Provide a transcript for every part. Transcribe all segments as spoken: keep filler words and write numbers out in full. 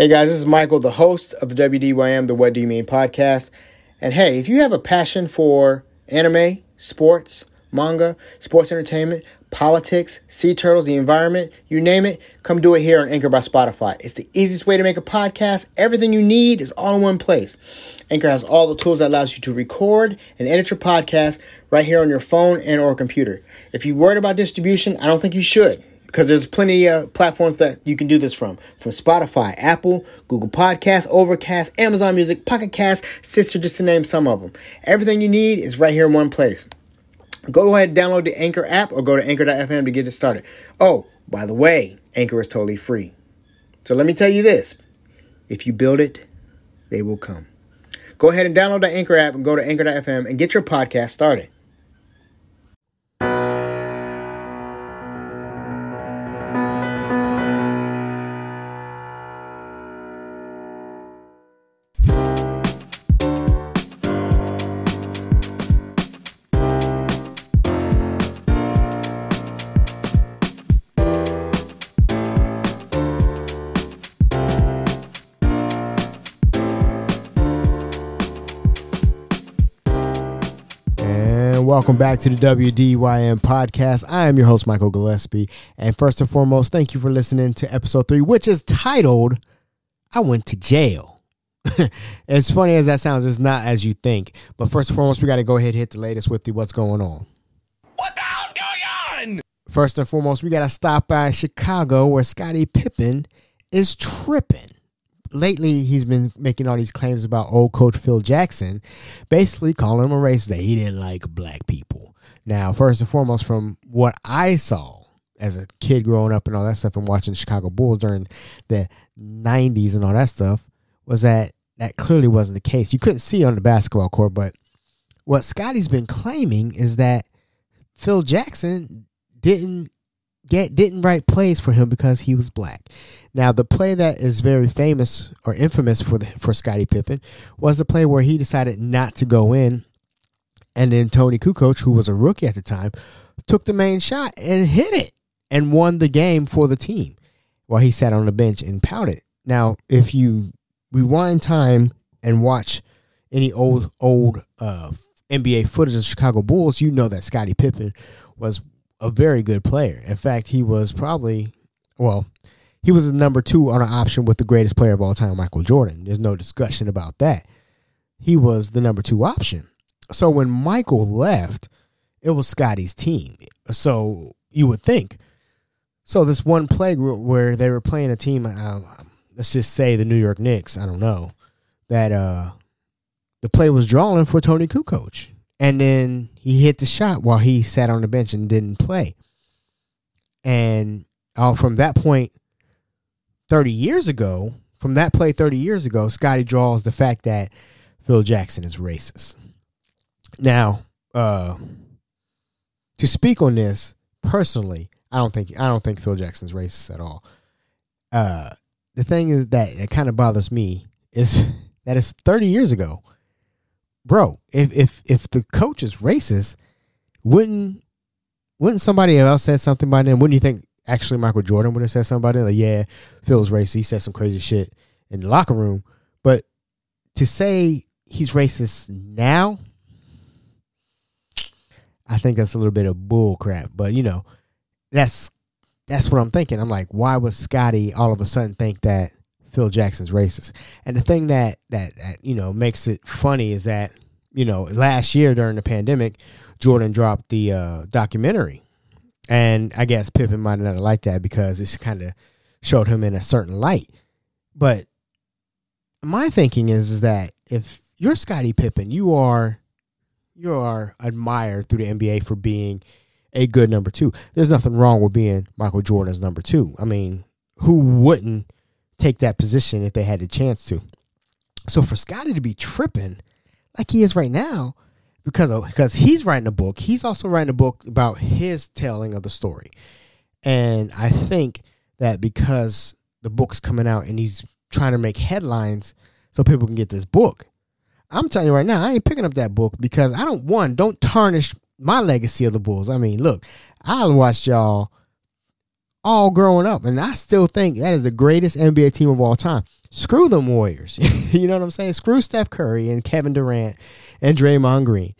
Hey guys, this is Michael, the host of the W D Y M, the What Do You Mean podcast. And hey, if you have a passion for anime, sports, manga, sports entertainment, politics, sea turtles, the environment, you name it, come do it here on Anchor by Spotify. It's the easiest way to make a podcast. Everything you need is all in one place. Anchor has all the tools that allows you to record and edit your podcast right here on your phone and or computer. If you're worried about distribution, I don't think you should, because there's plenty of platforms that you can do this from. From Spotify, Apple, Google Podcasts, Overcast, Amazon Music, Pocket Cast, Stitcher, just to name some of them. Everything you need is right here in one place. Go ahead and download the Anchor app or go to anchor dot f m to get it started. Oh, by the way, Anchor is totally free. So let me tell you this. If you build it, they will come. Go ahead and download the Anchor app and go to anchor dot f m and get your podcast started. Welcome back to the W D Y M podcast. I am your host, Michael Gillespie. And first and foremost, thank you for listening to episode three, which is titled, I Went to Jail. As funny as that sounds, it's not as you think. But first and foremost, we got to go ahead and hit the latest with you. What's going on? What the hell's going on? First and foremost, we got to stop by Chicago where Scottie Pippen is tripping. Lately, he's been making all these claims about old coach Phil Jackson, basically calling him a racist, that he didn't like black people. Now, first and foremost, from what I saw as a kid growing up and all that stuff and watching Chicago Bulls during the nineties and all that stuff, was that that clearly wasn't the case. You couldn't see on the basketball court, but what Scottie's been claiming is that Phil Jackson didn't Get, didn't write plays for him because he was black. Now, the play that is very famous or infamous for the, for Scottie Pippen was the play where he decided not to go in, and then Tony Kukoc, who was a rookie at the time, took the main shot and hit it and won the game for the team while he sat on the bench and pouted. Now, if you rewind time and watch any old old uh, N B A footage of Chicago Bulls, you know that Scottie Pippen was a very good player. In fact, he was probably, well, he was the number two on an option with the greatest player of all time, Michael Jordan. There's no discussion about that. He was the number two option. So when Michael left, it was Scottie's team. So you would think. So this one play where they were playing a team, uh, let's just say the New York Knicks, I don't know, that uh, the play was drawing for Tony Kukoc. And then he hit the shot while he sat on the bench and didn't play. And uh, from that point, thirty years ago, from that play thirty years ago, Scottie draws the fact that Phil Jackson is racist. Now, uh, to speak on this personally, I don't think I don't think Phil Jackson's racist at all. Uh, the thing is that it kind of bothers me is that it's thirty years ago. Bro, if, if if the coach is racist, wouldn't wouldn't somebody else said something by then? Wouldn't you think actually Michael Jordan would have said something by then? Like, yeah, Phil's racist. He said some crazy shit in the locker room. But to say he's racist now, I think that's a little bit of bull crap. But, you know, that's that's what I'm thinking. I'm like, why would Scottie all of a sudden think that Phil Jackson's racist? And the thing that, that that you know makes it funny is that, you know, last year during the pandemic, Jordan dropped the uh, documentary, and I guess Pippen might not have liked that because it's kind of showed him in a certain light. But my thinking is, is that if you're Scottie Pippen, you are you are admired through the N B A for being a good number two. There's nothing wrong with being Michael Jordan's number two. I mean, who wouldn't take that position if they had the chance to? So for Scottie to be tripping like he is right now, because of, because he's writing a book, he's also writing a book about his telling of the story. And I think that because the book's coming out and he's trying to make headlines so people can get this book, I'm telling you right now, I ain't picking up that book because I don't, one, don't tarnish my legacy of the Bulls. I mean, look, I watched y'all all growing up. And I still think that is the greatest N B A team of all time. Screw them Warriors. You know what I'm saying? Screw Steph Curry and Kevin Durant and Draymond Green.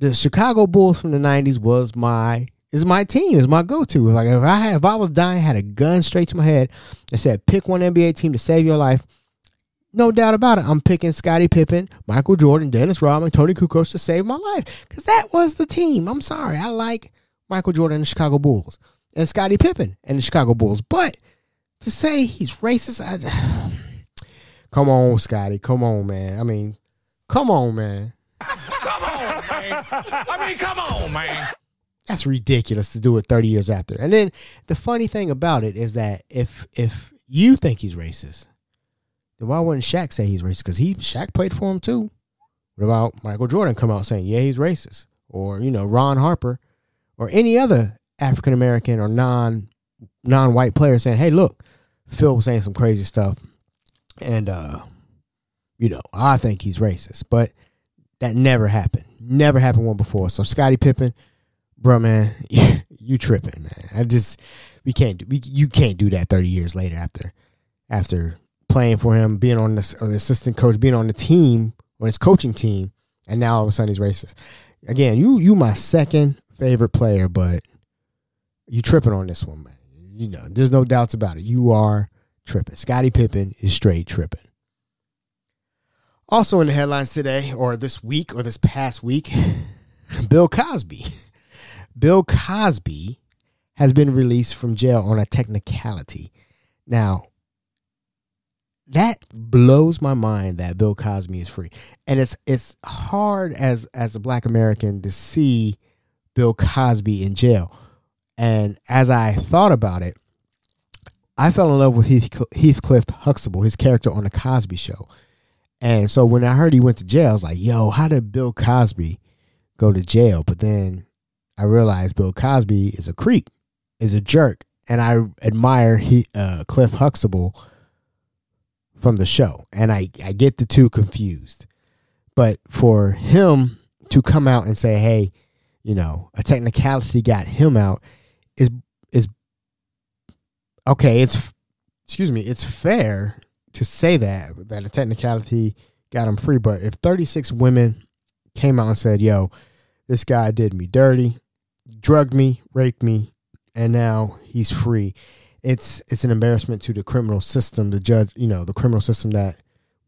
The Chicago Bulls from the nineties was my is my team, is my go-to. Like if I had, if I was dying, had a gun straight to my head and said, pick one N B A team to save your life, no doubt about it, I'm picking Scottie Pippen, Michael Jordan, Dennis Rodman, Tony Kukoc to save my life. Because that was the team. I'm sorry. I like Michael Jordan and the Chicago Bulls and Scottie Pippen and the Chicago Bulls. But to say he's racist, I, come on, Scottie. Come on, man. I mean, come on, man. Come on, man. I mean, come on, man. That's ridiculous to do it thirty years after. And then the funny thing about it is that if if you think he's racist, then why wouldn't Shaq say he's racist? Because he Shaq played for him too. What about Michael Jordan come out saying, yeah, he's racist? Or, you know, Ron Harper or any other African-American or non, non-white player saying, hey, look, Phil was saying some crazy stuff. And, uh, you know, I think he's racist. But that never happened. Never happened one before. So Scottie Pippen, bro, man, you tripping, man. I just, we can't do, we, you can't do that thirty years later after, after playing for him, being on the, the assistant coach, being on the team, on his coaching team, and now all of a sudden he's racist. Again, you, you my second favorite player, but you tripping on this one, man. You know, there's no doubts about it. You are tripping. Scottie Pippen is straight tripping. Also in the headlines today, or this week, or this past week, Bill Cosby. Bill Cosby has been released from jail on a technicality. Now, that blows my mind that Bill Cosby is free. And it's it's hard as, as a black American to see Bill Cosby in jail. And as I thought about it, I fell in love with Heathcliff Huxtable, his character on The Cosby Show. And so when I heard he went to jail, I was like, yo, how did Bill Cosby go to jail? But then I realized Bill Cosby is a creep, is a jerk. And I admire he, uh, Cliff Huxtable from the show. And I, I get the two confused. But for him to come out and say, hey, you know, a technicality got him out is, is okay. It's, excuse me, it's fair to say that, that a technicality got him free. But if thirty-six women came out and said, yo, this guy did me dirty, drugged me, raped me, and now he's free, It's it's an embarrassment to the criminal system, the judge, you know, the criminal system that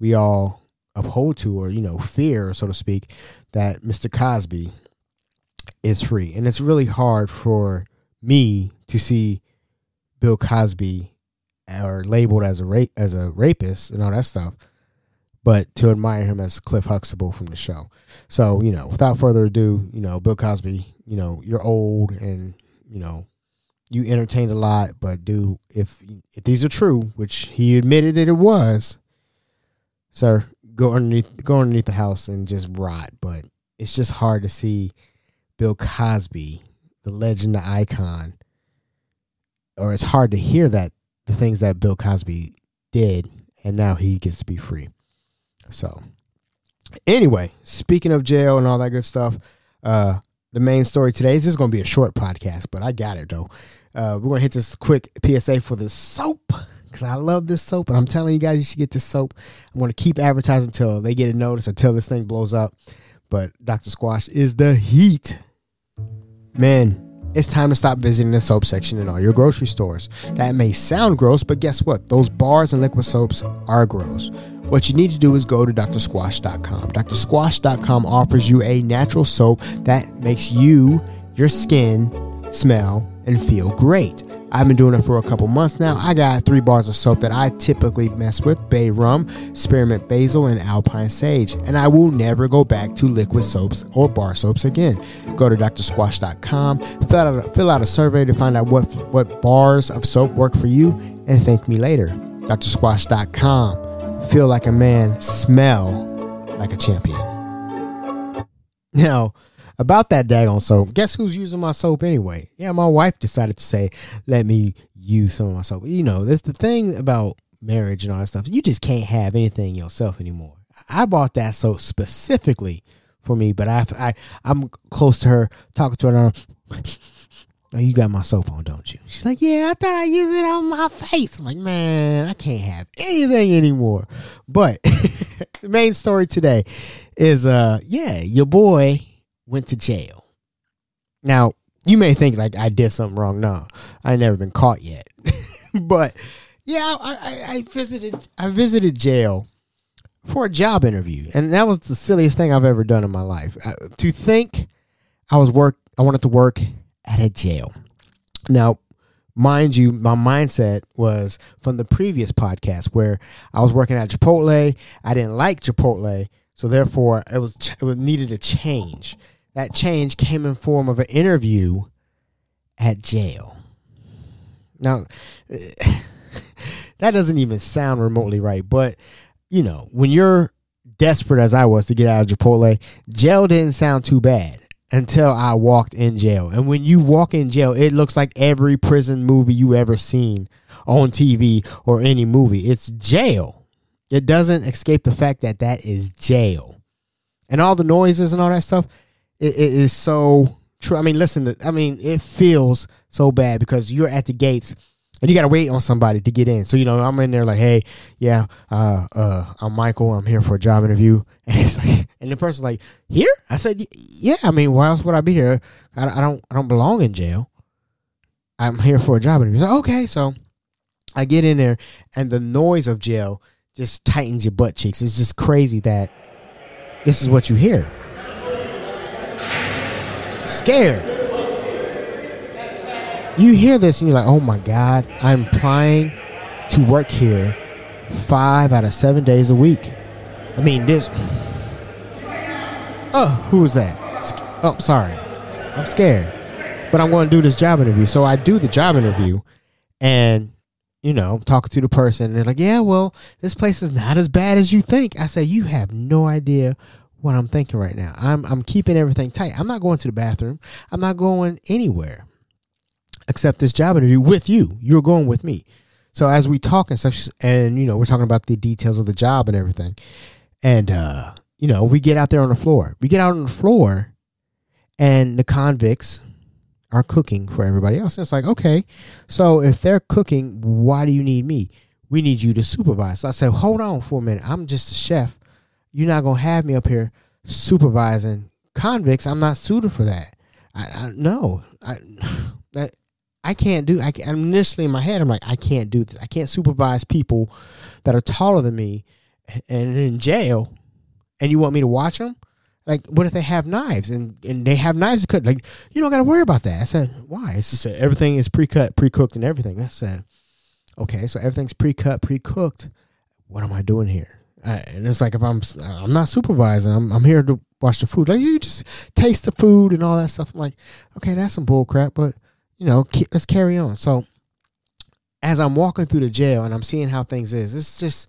we all uphold to, or, you know, fear, so to speak, that Mister Cosby is free. And it's really hard for me to see Bill Cosby or labeled as a rape, as a rapist and all that stuff, but to admire him as Cliff Huxtable from the show. So, you know, without further ado, you know, Bill Cosby, you know, you're old and, you know, you entertained a lot, but dude, if if these are true, which he admitted that it was, sir, go underneath, go underneath the house and just rot. But it's just hard to see Bill Cosby, the legend, the icon, or it's hard to hear that the things that Bill Cosby did, and now he gets to be free. So, anyway, speaking of jail and all that good stuff, uh, the main story today is this is going to be a short podcast, but I got it though. Uh, we're going to hit this quick P S A for this soap because I love this soap, and I'm telling you guys, you should get this soap. I'm going to keep advertising until they get a notice, until this thing blows up. But Doctor Squatch is the heat. Man, it's time to stop visiting the soap section in all your grocery stores. That may sound gross, but guess what? Those bars and liquid soaps are gross. What you need to do is go to D R Squatch dot com. D R Squatch dot com offers you a natural soap that makes you, your skin, smell, and feel great. I've been doing it for a couple months now. I got three bars of soap that I typically mess with: bay rum, spearmint basil, and alpine sage. And I will never go back to liquid soaps or bar soaps again. Go to D R Squatch dot com, fill out a, fill out a survey to find out what, what bars of soap work for you, and thank me later. D R Squatch dot com. Feel like a man, smell like a champion. Now, about that daggone soap, guess who's using my soap anyway? Yeah, my wife decided to say, let me use some of my soap. You know, that's the thing about marriage and all that stuff. You just can't have anything yourself anymore. I bought that soap specifically for me, but I, I, I'm close to her, talking to her, and I'm, oh, you got my soap on, don't you? She's like, yeah, I thought I used it on my face. I'm like, man, I can't have anything anymore. But the main story today is, uh, yeah, your boy went to jail. Now, you may think, like, I did something wrong. No, I ain't never been caught yet. But, yeah, I, I, I visited I visited jail for a job interview. And that was the silliest thing I've ever done in my life. I, to think I was work, I wanted to work at a jail. Now, mind you, my mindset was from the previous podcast where I was working at Chipotle. I didn't like Chipotle, so therefore it was it was needed a change. That change came in form of an interview at jail. Now, that doesn't even sound remotely right, but you know, when you're desperate as I was to get out of Chipotle, jail didn't sound too bad. Until I walked in jail. And when you walk in jail, it looks like every prison movie you ever seen on T V or any movie. It's jail. It doesn't escape the fact that that is jail. And all the noises and all that stuff, it, it is so true. I mean, listen, to, I mean, it feels so bad because you're at the gates and you got to wait on somebody to get in. So, you know, I'm in there like, hey, yeah, uh, uh, I'm Michael. I'm here for a job interview. And it's like, and the person's like, here? I said, yeah, I mean, why else would I be here? I, I don't I don't belong in jail. I'm here for a job interview. So, okay, so I get in there, and the noise of jail just tightens your butt cheeks. It's just crazy that this is what you hear. Scared. You hear this and you're like, oh my God, I'm applying to work here five out of seven days a week. I mean, this. Oh, who was that? Oh, sorry. I'm scared. But I'm going to do this job interview. So I do the job interview and, you know, I'm talking to the person. And they're like, yeah, well, this place is not as bad as you think. I say, you have no idea what I'm thinking right now. I'm I'm keeping everything tight. I'm not going to the bathroom. I'm not going anywhere. Accept this job interview with you. You're going with me. So as we talk and stuff, and, you know, we're talking about the details of the job and everything. And, uh, you know, we get out there on the floor. We get out on the floor and the convicts are cooking for everybody else. And it's like, okay, so if they're cooking, why do you need me? We need you to supervise. So I said, hold on for a minute. I'm just a chef. You're not going to have me up here supervising convicts. I'm not suited for that. I, I no, I, that, I can't do, I, I'm initially in my head, I'm like, I can't do this. I can't supervise people that are taller than me and in jail, and you want me to watch them? Like, what if they have knives and, and they have knives to cut? Like, you don't got to worry about that. I said, why? It's just that everything is pre-cut, pre-cooked and everything. I said, okay, so everything's pre-cut, pre-cooked. What am I doing here? I, and it's like, if I'm, I'm not supervising, I'm, I'm here to watch the food. Like, you just taste the food and all that stuff. I'm like, okay, that's some bull crap, but you know, let's carry on. So as I'm walking through the jail and I'm seeing how things is, it's just,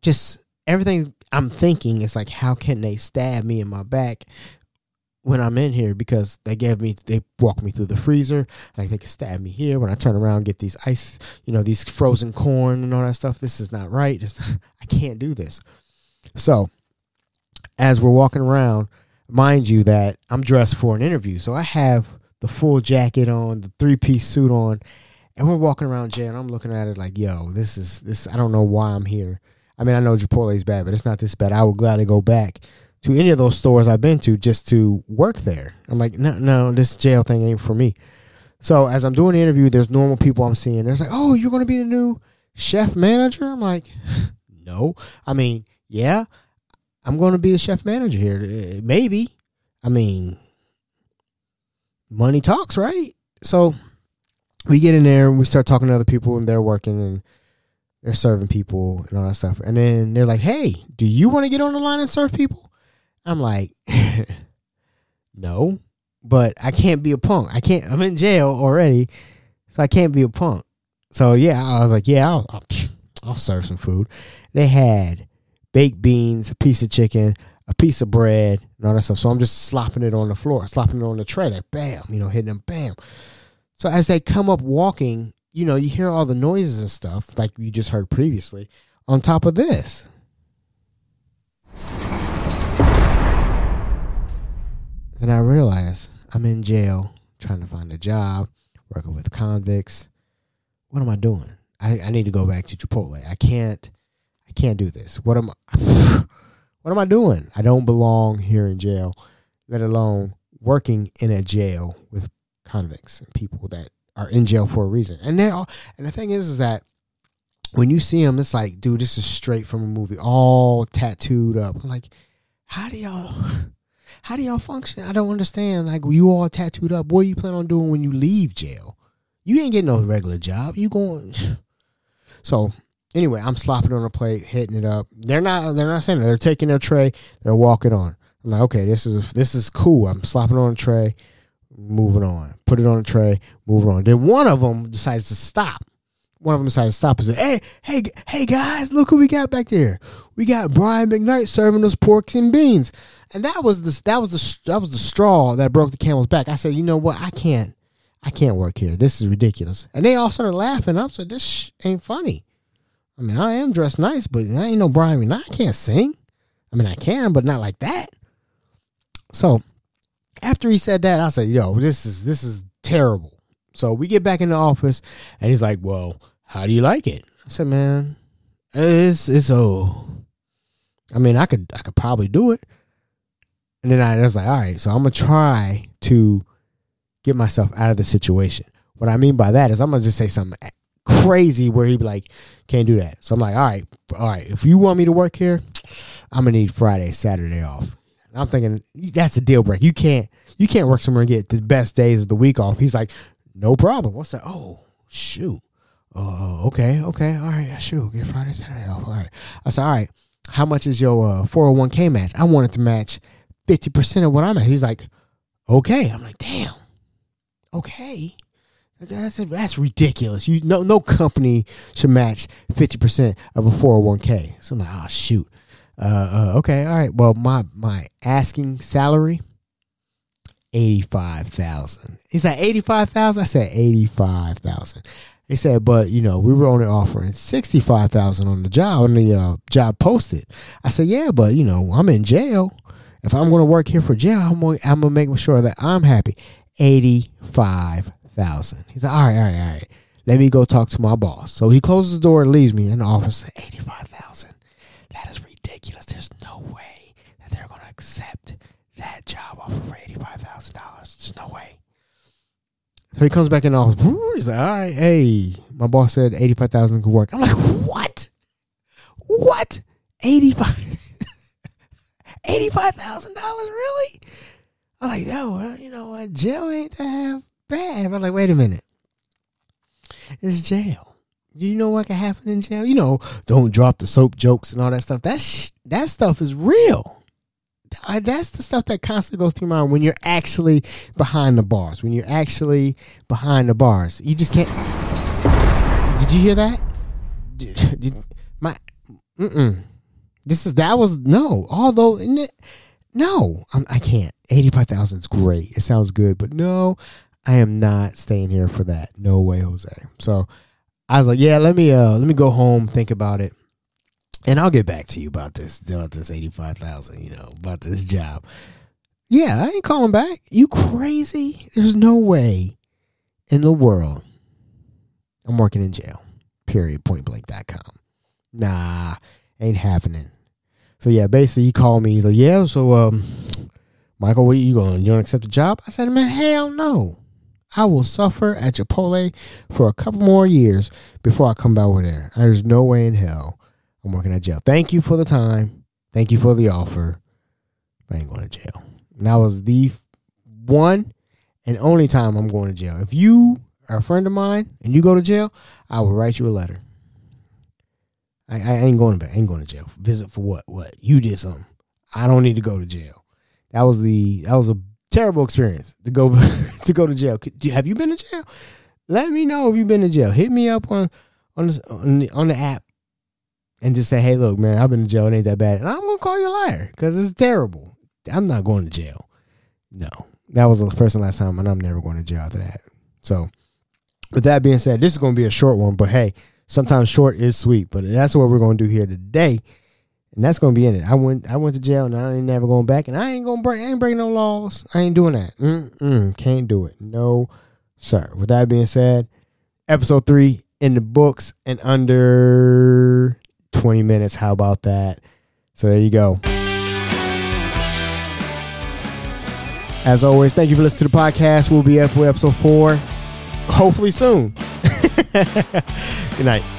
just everything I'm thinking is like, how can they stab me in my back when I'm in here? Because they gave me, they walked me through the freezer. Like they could stab me here. When I turn around and get these ice, you know, these frozen corn and all that stuff, this is not right. Just, I can't do this. So as we're walking around, mind you that I'm dressed for an interview. So I have the full jacket on, the three-piece suit on, and we're walking around jail, and I'm looking at it like, yo, this is, this. I don't know why I'm here. I mean, I know Chipotle's bad, but it's not this bad. I would gladly go back to any of those stores I've been to just to work there. I'm like, no, no, this jail thing ain't for me. So as I'm doing the interview, there's normal people I'm seeing. They're like, oh, you're going to be the new chef manager? I'm like, no. I mean, yeah, I'm going to be the chef manager here. Maybe. I mean, money talks, right? So we get in there and we start talking to other people and they're working and they're serving people and all that stuff. And then they're like, hey, do you want to get on the line and serve people? I'm like, no, but I can't be a punk. I can't, I'm in jail already, so I can't be a punk. So yeah, I was like, yeah, I'll, I'll, I'll serve some food. They had baked beans, a piece of chicken, a piece of bread and all that stuff. So I'm just slopping it on the floor, slopping it on the tray, like bam, you know, hitting them, bam. So as they come up walking, you know, you hear all the noises and stuff like you just heard previously on top of this. Then I realize I'm in jail trying to find a job, working with convicts. What am I doing? I, I need to go back to Chipotle. I can't I can't do this. What am I What am I doing? I don't belong here in jail, let alone working in a jail with convicts and people that are in jail for a reason. And they all, and the thing is, is that when you see them, it's like, dude, this is straight from a movie, all tattooed up. I'm like, how do y'all, how do y'all function? I don't understand. Like, you all tattooed up. What do you plan on doing when you leave jail? You ain't getting no regular job. You going. So anyway, I'm slopping on a plate, hitting it up. They're not. They're not saying that. They're taking their tray. They're walking on. I'm like, okay, this is this is cool. I'm slopping on a tray, moving on. Put it on a tray, moving on. Then one of them decides to stop. One of them decided to stop and say, hey, hey, hey, guys, look who we got back there. We got Brian McKnight serving us porks and beans. And that was the, that was the, that was the straw that broke the camel's back. I said, you know what? I can't, I can't work here. This is ridiculous. And they all started laughing. I said, this sh- ain't funny. I mean, I am dressed nice, but I ain't no Brian McKnight. I can't sing. I mean, I can, but not like that. So after he said that, I said, yo, this is, this is terrible. So we get back in the office, and he's like, well, how do you like it? I said, man, it's it's oh, I mean, I could I could probably do it. And then I was like, all right, so I'm gonna try to get myself out of the situation. What I mean by that is I'm gonna just say something crazy where he'd be like, can't do that. So I'm like, all right, all right, if you want me to work here, I'm gonna need Friday, Saturday off. And I'm thinking that's a deal breaker. You can't you can't work somewhere and get the best days of the week off. He's like, no problem. What's that? Oh shoot. Oh, uh, okay, okay, all right, shoot, get Friday, Saturday off, all right. I said, all right, how much is your uh, four oh one k match? I wanted to match fifty percent of what I'm at. He's like, okay. I'm like, damn, okay. That's, that's ridiculous. You no, no company should match fifty percent of a four oh one k. So I'm like, oh, shoot. Uh, uh, okay, all right, well, my, my asking salary, eighty-five thousand dollars. He's like, eighty-five thousand dollars? I said, eighty-five thousand dollars. They said, but, you know, we were only offering sixty-five thousand dollars on the job, on the uh, job posted. I said, yeah, but, you know, I'm in jail. If I'm going to work here for jail, I'm going I'm to make sure that I'm happy. eighty-five thousand dollars. He's like, all right, all right, all right. Let me go talk to my boss. So he closes the door and leaves me in the office at eighty-five thousand dollars. That is ridiculous. There's no way that they're going to accept that job offer for eighty-five thousand dollars. There's no way. So he comes back in the office. He's like, all right, hey, my boss said eighty-five thousand dollars could work. I'm like, what? What? eighty-five thousand dollars? eighty-five thousand dollars? Really? I'm like, yo, you know what? Jail ain't that half bad. I'm like, wait a minute. It's jail. Do you know what can happen in jail? You know, don't drop the soap jokes and all that stuff. That, sh- that stuff is real. I, that's the stuff that constantly goes through my mind when you're actually behind the bars. When you're actually behind the bars, you just can't. Did you hear that? Did, did, my, mm-mm. This is that was no. Although, no, I'm, I can't. Eighty-five thousand is great. It sounds good, but no, I am not staying here for that. No way, Jose. So I was like, yeah, let me, uh, let me go home, think about it. And I'll get back to you about this, about this eighty-five thousand dollars, you know, about this job. Yeah, I ain't calling back. You crazy? There's no way in the world I'm working in jail. Period. point blank dot com. Nah, ain't happening. So, yeah, basically he called me. He's like, yeah, so, um, Michael, what are you going? You don't accept the job? I said, man, hell no. I will suffer at Chipotle for a couple more years before I come back over there. There's no way in hell I'm working at jail. Thank you for the time. Thank you for the offer. I ain't going to jail. And that was the one and only time I'm going to jail. If you are a friend of mine and you go to jail, I will write you a letter. I, I ain't going back. I ain't going to jail. Visit for what? What? You did something. I don't need to go to jail. That was the that was a terrible experience to go to go to jail. Have you been to jail? Let me know if you've been to jail. Hit me up on on this, on, the, on the app. And just say, hey, look, man, I've been in jail. It ain't that bad. And I'm going to call you a liar because it's terrible. I'm not going to jail. No. That was the first and last time, and I'm never going to jail after that. So with that being said, this is going to be a short one. But, hey, sometimes short is sweet. But that's what we're going to do here today. And that's gonna be in it. I went I went to jail, and I ain't never going back. And I ain't gonna break I ain't breaking no laws. I ain't doing that. Mm-mm, can't do it. No, sir. With that being said, episode three in the books and under twenty minutes. How about that? So there you go. As always, thank you for listening to the podcast. We'll be up with episode four, hopefully soon. Good night.